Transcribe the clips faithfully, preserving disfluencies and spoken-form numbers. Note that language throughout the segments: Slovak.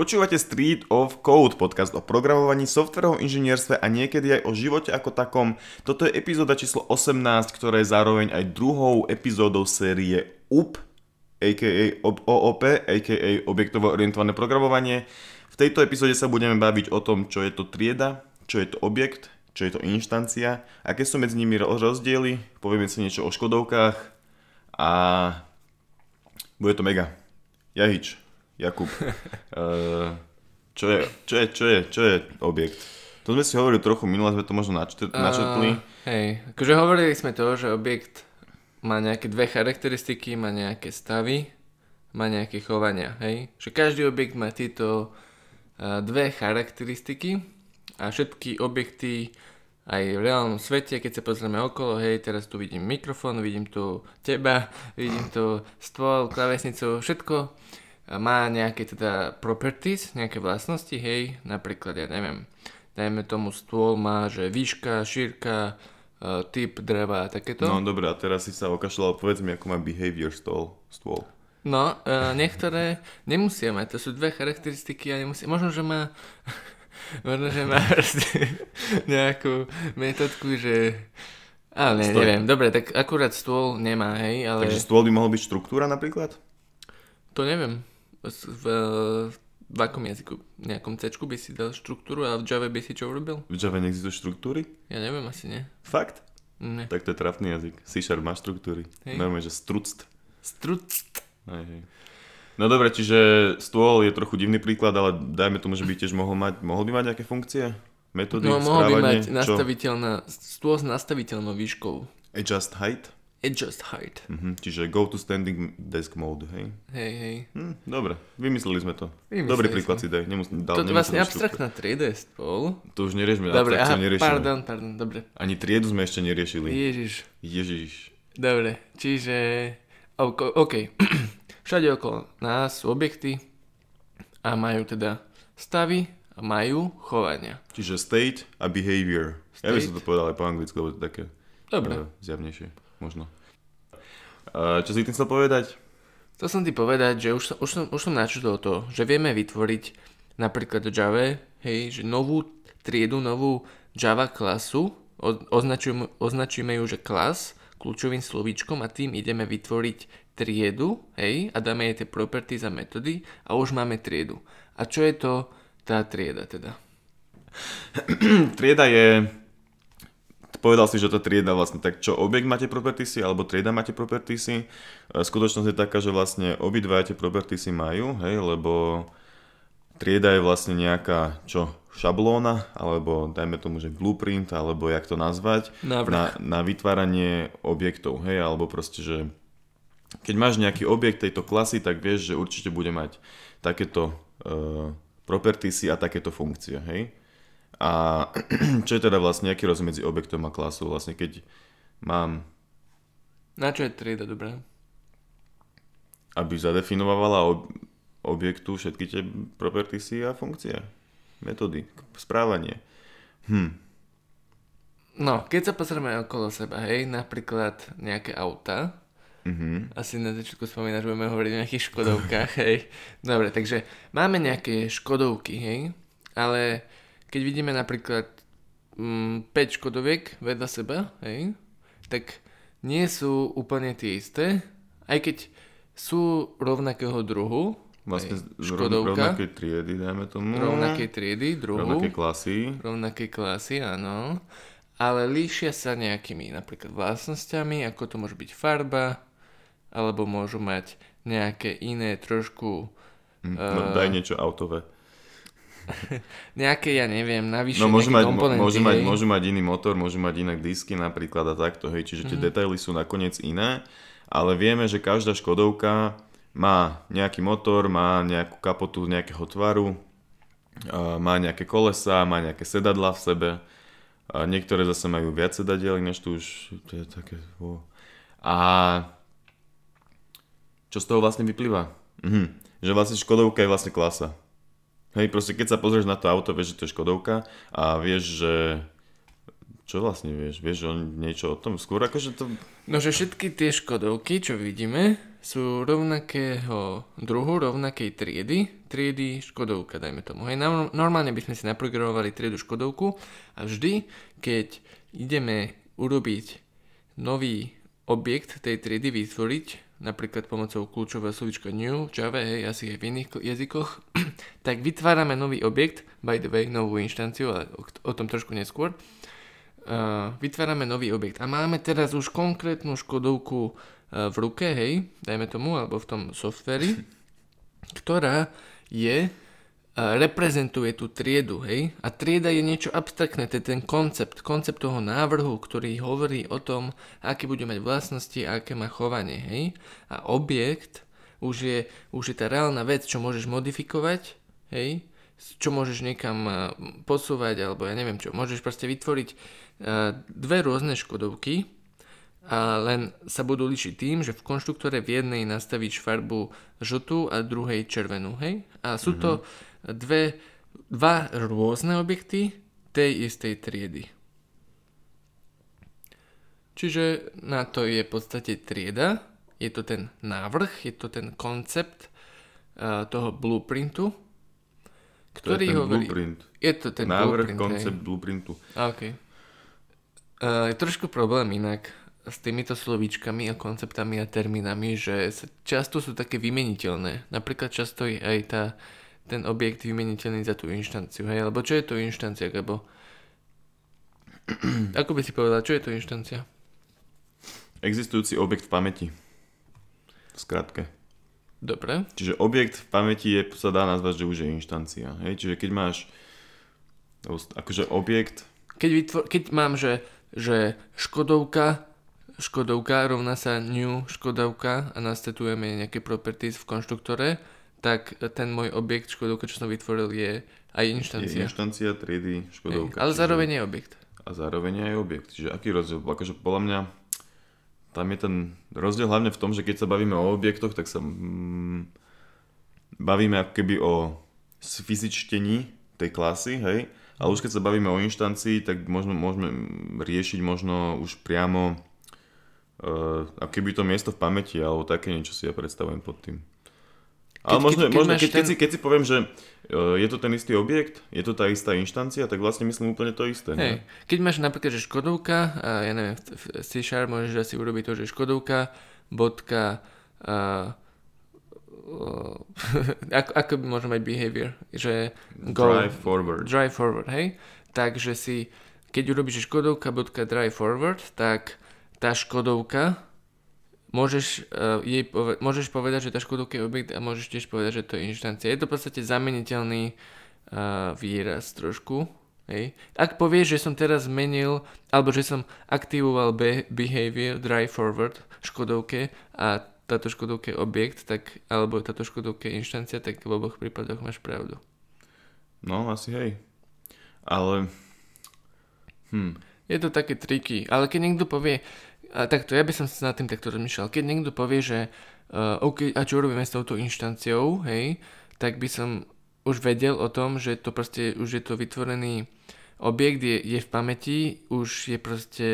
Počúvate Street of Code, podcast o programovaní, softverovom inžinierstve a niekedy aj o živote ako takom. Toto je epizóda číslo osemnásť, ktorá je zároveň aj druhou epizódou série ó ó pé, aka ó ó pé, aka objektovo orientované programovanie. V tejto epizóde sa budeme baviť o tom, čo je to trieda, čo je to objekt, čo je to inštancia, aké sú medzi nimi rozdiely, povieme si niečo o škodovkách a bude to mega. Jahič. Jakub, čo je, čo je, čo je, čo je objekt? To sme si hovorili trochu minule, sme to možno načetli. Uh, hej, akože hovorili sme to, že objekt má nejaké dve charakteristiky, má nejaké stavy, má nejaké chovania, hej? Že každý objekt má tieto dve charakteristiky a všetky objekty aj v reálnom svete, keď sa pozrieme okolo, hej, teraz tu vidím mikrofón, vidím tu teba, vidím tu stôl, klávesnicu, všetko má nejaké teda properties, nejaké vlastnosti, hej, napríklad, ja neviem, dajme tomu stôl má, že výška, šírka, uh, typ dreva a takéto. No dobré, a teraz si sa okašľal, povedz mi, ako má behavior stôl. stôl. No, uh, niektoré nemusia mať, to sú dve charakteristiky a nemusia, možno, že má, možno, že má nejakú metodku, že... Ale ne, neviem, dobre, tak akurát stôl nemá, hej, ale... Takže stôl by mohol byť štruktúra napríklad? To neviem. V, v akom jazyku? V nejakom C-čku by si dal štruktúru a v Java by si čo urobil? V Java neexistujú štruktúry? Ja neviem, asi nie. Fakt? Ne. Tak to je trafný jazyk. C-sharp má štruktúry. Normálne, že struct. Struct. Aj, hej. No dobre, čiže stôl je trochu divný príklad, ale dajme tomu, že by tiež mohol mať, mohol by mať nejaké funkcie? Metódy? No mohol by mať nastaviteľná, stôl s nastaviteľnou výškou. Adjust height? Adjust height. Mm-hmm, čiže go to standing desk mode, hej? Hej, hej. Hm, dobre, vymysleli sme to. Vymysleli Dobrý príklad sme. si daj. Nemus- dal, to je vlastne abstraktná trieda je spol. To už neriešme, dobre, abstrakciu aha, neriešime. Pardon, pardon, dobre. Ani triedu sme ešte neriešili. Ježiš. Ježiš. Dobre, čiže... OK. okay. Všade okolo nás sú objekty a majú teda stavy a majú chovania. Čiže state a behavior. State. Ja by som to povedal aj po anglicku, lebo to také dobre. Zjavnejšie. Možno. Čo si tým chcel povedať? To som ti povedať, že už som, už som, už som načúdol to, že vieme vytvoriť napríklad v Java, hej, že novú triedu, novú Java klasu, označujeme, označíme ju, že klas, kľúčovým slovíčkom a tým ideme vytvoriť triedu, hej, a dáme jej tie properties a metódy a už máme triedu. A čo je to tá trieda teda? Trieda je... Povedal si, že to trieda vlastne, tak čo objekt máte propertiesy, alebo trieda máte propertiesy. Skutočnosť je taká, že vlastne obidva tie propertiesy majú, hej, lebo trieda je vlastne nejaká, čo, šablóna, alebo dajme tomu, že blueprint, alebo jak to nazvať, na, na vytváranie objektov, hej, alebo proste, že keď máš nejaký objekt tejto klasy, tak vieš, že určite bude mať takéto uh, propertiesy a takéto funkcie, hej. A čo je teda vlastne, aký rozdiel medzi objektom a klasou? Vlastne keď mám... Na čo je trieda dobrá? Aby zadefinovala ob- objektu všetky tie propertiesy a funkcie, metódy, správanie. Hm. No, keď sa pozrieme okolo seba, hej, napríklad nejaké auta, mm-hmm. Asi na začiatku spomínaš, budeme hovoriť o nejakých škodovkách, hej. Dobre, takže máme nejaké škodovky, hej, ale... Keď vidíme napríklad mm, päť škodoviek vedľa seba, hej, tak nie sú úplne tie isté, aj keď sú rovnakého druhu, vlastne hej, škodovka, rovnakej triedy, dajme tomu, rovnakej triedy, druhu, rovnakej klasy, rovnakej klasy, áno, ale líšia sa nejakými napríklad vlastnosťami, ako to môže byť farba, alebo môžu mať nejaké iné trošku... No, uh, daj niečo autové. nejaké, ja neviem, navyše no, nejaké mať, komponenty. Môžu mať, môžu mať iný motor, môžu mať inak disky napríklad a takto, hej, čiže tie mm-hmm. detaily sú nakoniec iné, ale vieme, že každá škodovka má nejaký motor, má nejakú kapotu nejakého tvaru, má nejaké kolesa, má nejaké sedadlá v sebe, niektoré zase majú viac sedadiel, než tu už to je také... Wow. A čo z toho vlastne vyplýva? Mhm. Že vlastne škodovka je vlastne klasa. Hej, proste keď sa pozrieš na to auto, vieš, že to je škodovka a vieš, že... Čo vlastne vieš? Vieš niečo o tom? Skôr akože to... No, že všetky tie škodovky, čo vidíme, sú rovnakého druhu, rovnakej triedy, triedy Škodovka, dajme tomu. Hej, normálne by sme si naprogramovali triedu Škodovku a vždy, keď ideme urobiť nový objekt tej triedy, vytvoriť, napríklad pomocou kľúčového slovíčka new, Java, hej, asi aj v iných jazykoch, tak vytvárame nový objekt, by the way, novú inštanciu, ale o tom trošku neskôr. Uh, vytvárame nový objekt a máme teraz už konkrétnu Škodovku v ruke, hej, dajme tomu, alebo v tom softveri, ktorá je, reprezentuje tú triedu, hej, a trieda je niečo abstraktné, to je ten koncept, koncept toho návrhu, ktorý hovorí o tom, aké bude mať vlastnosti a aké má chovanie, hej, a objekt už je, už je tá reálna vec, čo môžeš modifikovať, hej, čo môžeš niekam posúvať, alebo ja neviem čo, môžeš proste vytvoriť dve rôzne Škodovky, a len sa budú líšiť tým, že v konštruktore v jednej nastavíš farbu žltú a druhej červenú, hej? A sú mm-hmm. to dve, dva rôzne objekty tej istej triedy. Čiže na to je v podstate trieda, je to ten návrh, je to ten koncept uh, toho blueprintu, ktorý hovorí... Blueprint. Je to ten návrh, blueprint, koncept, hej? Blueprintu. Okay. Uh, je trošku problém inak s týmito slovíčkami a konceptami a termínami, že často sú také vymeniteľné. Napríklad často je aj tá, ten objekt vymeniteľný za tú inštanciu. Hej? Lebo čo je to inštancia? Lebo... Ako by si povedala, čo je to inštancia? Existujúci objekt v pamäti. V skratke. Dobre. Čiže objekt v pamäti je, sa dá nazvať, že už je inštancia. Hej? Čiže keď máš akože objekt... Keď, vytvor, keď mám, že, že Škodovka Škodovka rovná sa new Škodovka a nastetujeme nejaké properties v konštruktore, tak ten môj objekt Škodovka, čo som vytvoril, je aj inštancia. Je inštancia triedy Škodovka. Ej, ale čiže... zároveň je objekt. A zároveň je objekt. Čiže aký rozdiel? Akože podľa mňa tam je ten rozdiel hlavne v tom, že keď sa bavíme o objektoch, tak sa mm, bavíme ako keby o sfyzičtení tej klasy, hej? Ale už keď sa bavíme o inštancii, tak možno, môžeme riešiť možno už priamo Uh, a keby to miesto v pamäti alebo také niečo si ja predstavujem pod tým. Ale keď, možno, keď, možno, keď, ten... keď, si, keď si poviem, že uh, je to ten istý objekt, je to tá istá inštancia, tak vlastne myslím úplne to isté. Hej. Keď máš napríklad, že Škodovka, a ja neviem, v C-sharp môžeš asi urobiť to, že Škodovka, bodka, uh, ako, ako by môžem mať behavior, že go, drive forward. Drive forward, hej? Takže si, keď urobíš Škodovka, bodka, drive forward, tak tá Škodovka, môžeš, uh, jej pove- môžeš povedať, že tá Škodovka je objekt a môžeš tiež povedať, že to je inštancia. Je to v podstate zameniteľný uh, výraz trošku. Hej. Ak povieš, že som teraz zmenil, alebo že som aktivoval be- behavior, drive forward Škodovke a táto Škodovka je objekt, tak, alebo táto Škodovka je inštancia, tak v oboch prípadoch máš pravdu. No, asi hej. Ale... Hm. Je to také triky, ale keď niekto povie... A takto, ja by som sa nad tým takto rozmýšľal. Keď niekto povie, že uh, OK, a čo robíme s touto inštanciou, hej, tak by som už vedel o tom, že to proste už je to vytvorený objekt, je, je v pamäti, už je proste,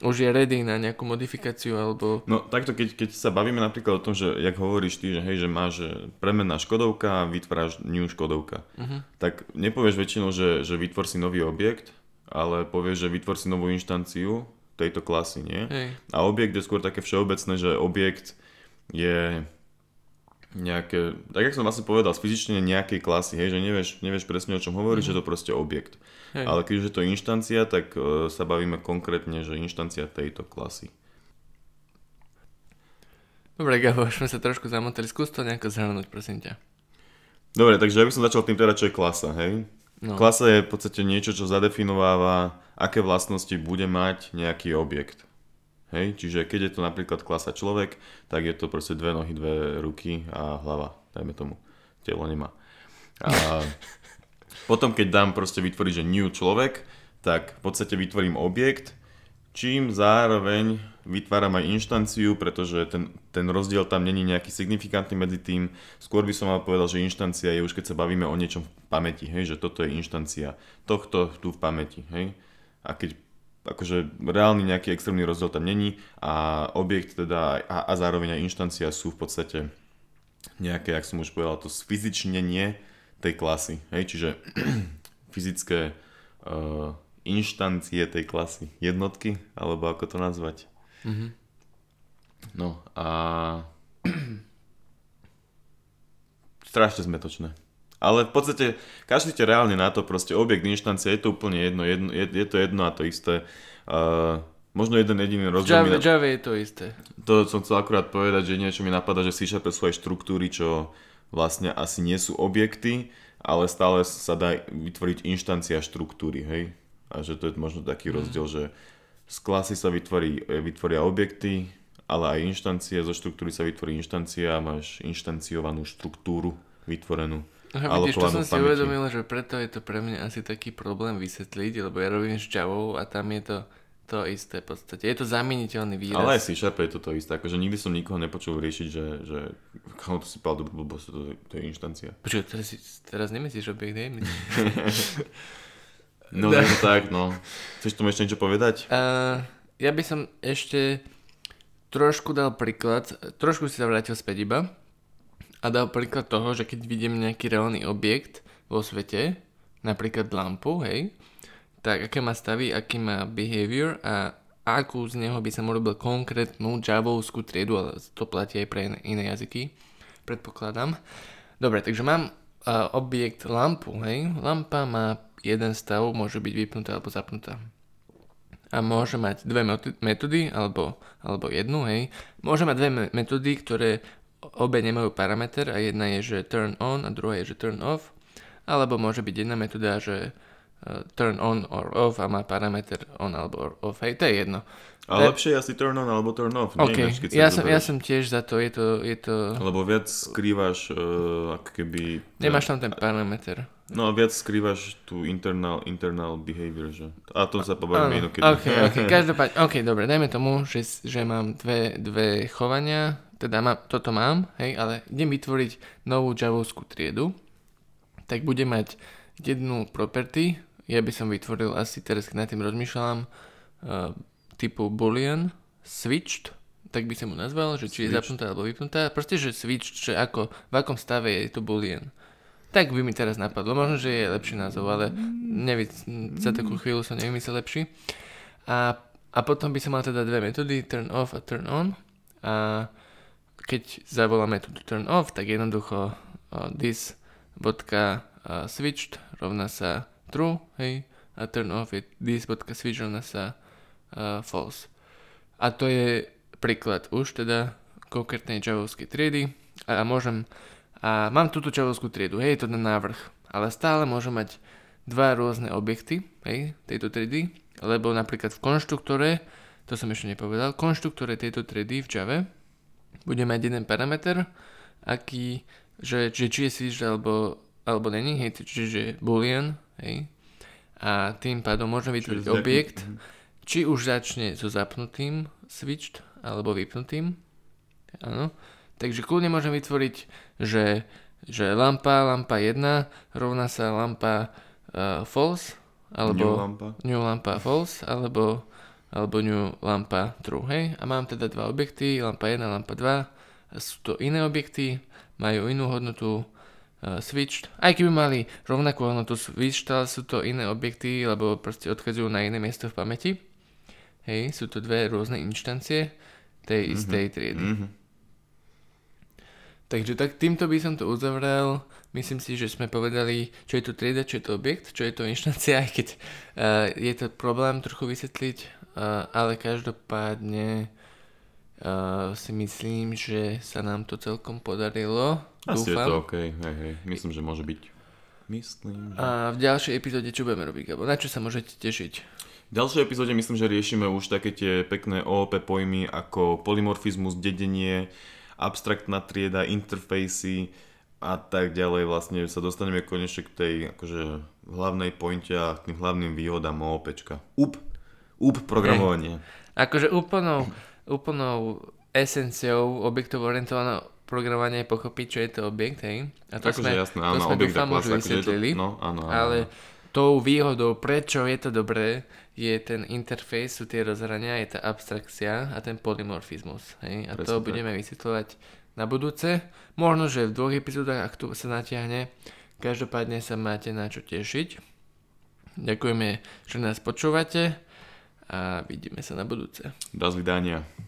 už je ready na nejakú modifikáciu, alebo... No takto, keď, keď sa bavíme napríklad o tom, že jak hovoríš ty, že hej, že máš premenná Škodovka a vytváraš new Škodovka, uh-huh. tak nepovieš väčšinou, že, že vytvor si nový objekt, ale povieš, že vytvor si novú inštanciu tejto klasy, nie? Hej. A objekt je skôr také všeobecné, že objekt je nejaké, tak jak som vlastne povedal, sfyzičnenie nejakej klasy, hej, že nevieš, nevieš presne, o čom hovoríš, mm-hmm. že to proste objekt. Hej. Ale keďže je to inštancia, tak uh, sa bavíme konkrétne, že inštancia tejto klasy. Dobre, Gabo, už sme sa trošku zamotali, skús to nejako zhrnúť, prosím ťa. Dobre, takže ja by som začal tým teda, čo je klasa, hej? No. Klasa je v podstate niečo, čo zadefinováva, aké vlastnosti bude mať nejaký objekt. Hej? Čiže keď je to napríklad klasa človek, tak je to proste dve nohy, dve ruky a hlava. Dajme tomu. Telo nemá. A potom keď dám proste vytvoriť, že new človek, tak v podstate vytvorím objekt, čím zároveň vytváram aj inštanciu, pretože ten, ten rozdiel tam není nejaký signifikantný medzi tým. Skôr by som mal povedal, že inštancia je už keď sa bavíme o niečom v pamäti, hej, že toto je inštancia tohto tu v pamäti, hej. A keď akože reálny nejaký extrémny rozdiel tam není a objekt teda a, a zároveň aj inštancia sú v podstate nejaké, jak som už povedal, to sfyzičnenie tej klasy, hej, čiže fyzické uh, inštancie tej klasy, jednotky, alebo ako to nazvať. Mm-hmm. No a strašne zmetočné. Ale v podstate kašlite reálne na to, proste objekt, inštancia, je to úplne jedno, jedno je, je to jedno a to isté. Uh, možno jeden jediný rozdiel. V Java, na... Java je to isté. To som chcel akurát povedať, že niečo mi napadá, že C-sharp sú aj štruktúry, čo vlastne asi nie sú objekty, ale stále sa dá vytvoriť inštancia štruktúry, hej? A že to je možno taký mm. rozdiel, že z klasy sa vytvorí, vytvoria objekty, ale aj inštancie, zo štruktúry sa vytvorí inštancia a máš inštanciovanú štruktúru vytvorenú. No, vidíš, to som si uvedomil, že preto je to pre mňa asi taký problém vysvetliť, lebo ja robím s Javou a tam je to to isté v podstate. Je to zamieniteľný výraz. Ale aj C-sharp je to to isté. Akože nikdy som nikoho nepočul riešiť, že, že no, to si pál do blbosti, to, to je inštancia. Počuť, teraz, teraz nemyslíš objekt, ne? No, no to tak, no. Chceš tomu ešte niečo povedať? Uh, ja by som ešte trošku dal príklad, trošku si sa vrátil späť iba, a dal príklad toho, že keď vidím nejaký reálny objekt vo svete, napríklad lampu, hej, tak aké má stavy, aký má behavior a akú z neho by som urobil konkrétnu javovskú triedu, ale to platí aj pre iné jazyky, predpokladám. Dobre, takže mám uh, objekt lampu, hej, lampa má jeden stav, môže byť vypnutá alebo zapnutá. A môže mať dve metódy, alebo, alebo jednu, hej. Môže mať dve metódy, ktoré obe nemajú parameter a jedna je, že turn on a druhá je, že turn off, alebo môže byť jedna metóda, že uh, turn on or off a má parameter on alebo off, hej, to je jedno. A Te... lepšie je asi turn on alebo turn off. Okay. Nie, ja, som, ja som tiež za to, je to... Je to... Lebo viac skrývaš, uh, ak keby... Nemáš tam ten parameter. No a viac skrývaš tú internal, internal behavior, že? A to sa pobavíme inokedy. Ok, ok, každopádne, ok, dobre, dajme tomu, že, že mám dve, dve chovania, teda mám, toto mám, hej, ale idem vytvoriť novú javovskú triedu, tak budem mať jednu property, ja by som vytvoril asi, teraz keď nad tým rozmýšľam, uh, typu boolean, switched, tak by som mu nazval, že či je zapnutá alebo vypnutá, proste, že switched, že ako, v akom stave je to boolean. Tak by mi teraz napadlo, možno, že je lepší názov, ale nevy, za takú chvíľu som nevymyslel lepší. A, a potom by som mal teda dve metódy, turn off a turn on. A keď zavoláme tu turn off, tak jednoducho oh, this bodka uh, switched rovná sa true, hej, a turn off je this bodka switch rovná sa uh, false. A to je príklad už teda konkrétnej javovskej triedy a, a môžem a mám túto javovskú triedu, hej, je to na návrh, ale stále môžem mať dva rôzne objekty, hej, tejto triedy, lebo napríklad v konštruktore, to som ešte nepovedal, v konštruktore tejto triedy v Jave budem mať jeden parameter, aký, že, že či je switch alebo, alebo není, hej, čiže boolean, hej, a tým pádom môžem vytvoriť objekt, či už začne so zapnutým switched alebo vypnutým, áno. Takže kľudne môžem vytvoriť, že, že lampa, lampa jedna rovná sa lampa uh, false, alebo new lampa, new lampa false, alebo, alebo new lampa true, hej. A mám teda dva objekty, lampa jedna, lampa dva, sú to iné objekty, majú inú hodnotu uh, switched, aj keby mali rovnakú hodnotu switched, ale sú to iné objekty, lebo proste odchádzajú na iné miesto v pamäti, hej, sú to dve rôzne inštancie tej mm-hmm. istej triedy. Mm-hmm. Takže tak týmto by som to uzavrel. Myslím si, že sme povedali, čo je to trieda, čo je to objekt, čo je to inštancia, aj keď uh, je to problém trochu vysvetliť, uh, ale každopádne uh, si myslím, že sa nám to celkom podarilo. Asi dúfam. Je to OK, hej, hej. Myslím, že môže byť. Myslím, že... A v ďalšej epizóde čo budeme robiť, alebo na čo sa môžete tešiť? V ďalšej epizóde myslím, že riešime už také tie pekné ó ó pé pojmy ako polymorfizmus, dedenie, abstraktná trieda, interfejsy a tak ďalej. Vlastne sa dostaneme konečne k tej akože hlavnej pointe a k tým hlavným výhodám ó ó péčka. ú pé, ú pé programovanie. Akože úplnou, úplnou esenciou objektovo orientovaného programovania je pochopiť, čo je to objekt, hej? A to akože sme, jasné, áno, to sme dúfam už vysvetlili, no, áno, áno, ale tou výhodou, prečo je to dobré, je ten interfejs, sú tie rozhrania, je tá abstrakcia a ten polymorfizmus. Hej? A to budeme vysvetľovať na budúce. Možno, že v dvoch epizódach, ak tu sa natiahne. Každopádne sa máte na čo tešiť. Ďakujeme, že nás počúvate a vidíme sa na budúce. Do zvidania.